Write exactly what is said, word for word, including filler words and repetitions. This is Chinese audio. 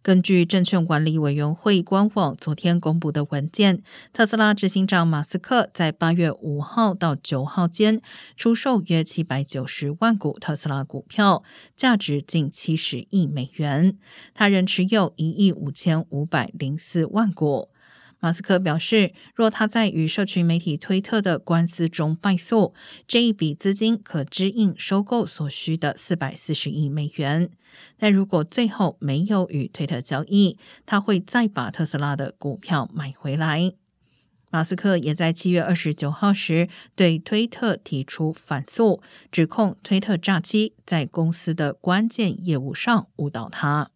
根据证券管理委员会官网昨天公布的文件，特斯拉执行长马斯克在八月五号到九号间出售约七百九十万股特斯拉股票，价值近七十亿美元，他仍持有一亿五千五百零四万股。马斯克表示，若他在与社群媒体推特的官司中败诉，这一笔资金可支应收购所需的四百四十亿美元。但如果最后没有与推特交易，他会再把特斯拉的股票买回来。马斯克也在七月二十九号时对推特提出反诉，指控推特诈欺，在公司的关键业务上误导他。